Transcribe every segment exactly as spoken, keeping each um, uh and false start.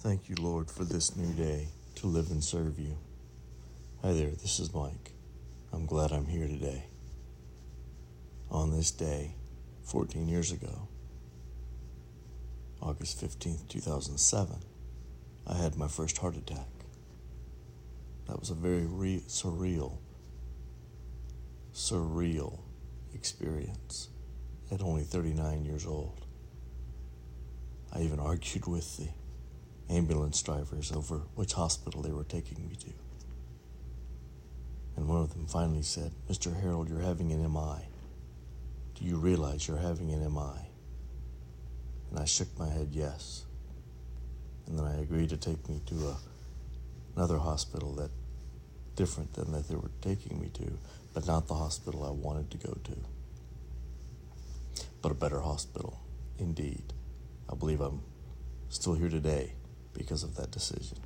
Thank you, Lord, for this new day to live and serve you. Hi there, this is Mike. I'm glad I'm here today. On this day, fourteen years ago, August fifteenth, two thousand seven, I had my first heart attack. That was a very re- surreal, surreal experience at only thirty-nine years old. I even argued with the ambulance drivers over which hospital they were taking me to. And one of them finally said, "Mister Harold, you're having an M I. Do you realize you're having an M I? And I shook my head yes. And then I agreed to take me to a, another hospital that different than that they were taking me to, but not the hospital I wanted to go to. But a better hospital, indeed. I believe I'm still here today because of that decision.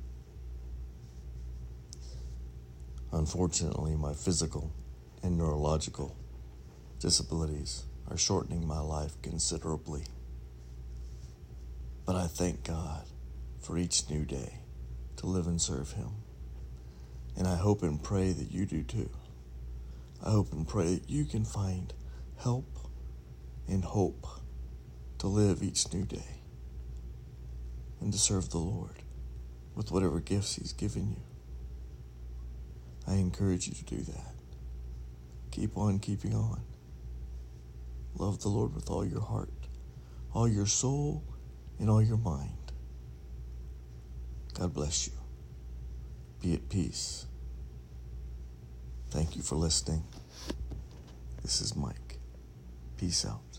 Unfortunately, my physical and neurological disabilities are shortening my life considerably. But I thank God for each new day to live and serve Him. And I hope and pray that you do too. I hope and pray that you can find help and hope to live each new day and to serve the Lord with whatever gifts He's given you. I encourage you to do that. Keep on keeping on. Love the Lord with all your heart, all your soul, and all your mind. God bless you. Be at peace. Thank you for listening. This is Mike. Peace out.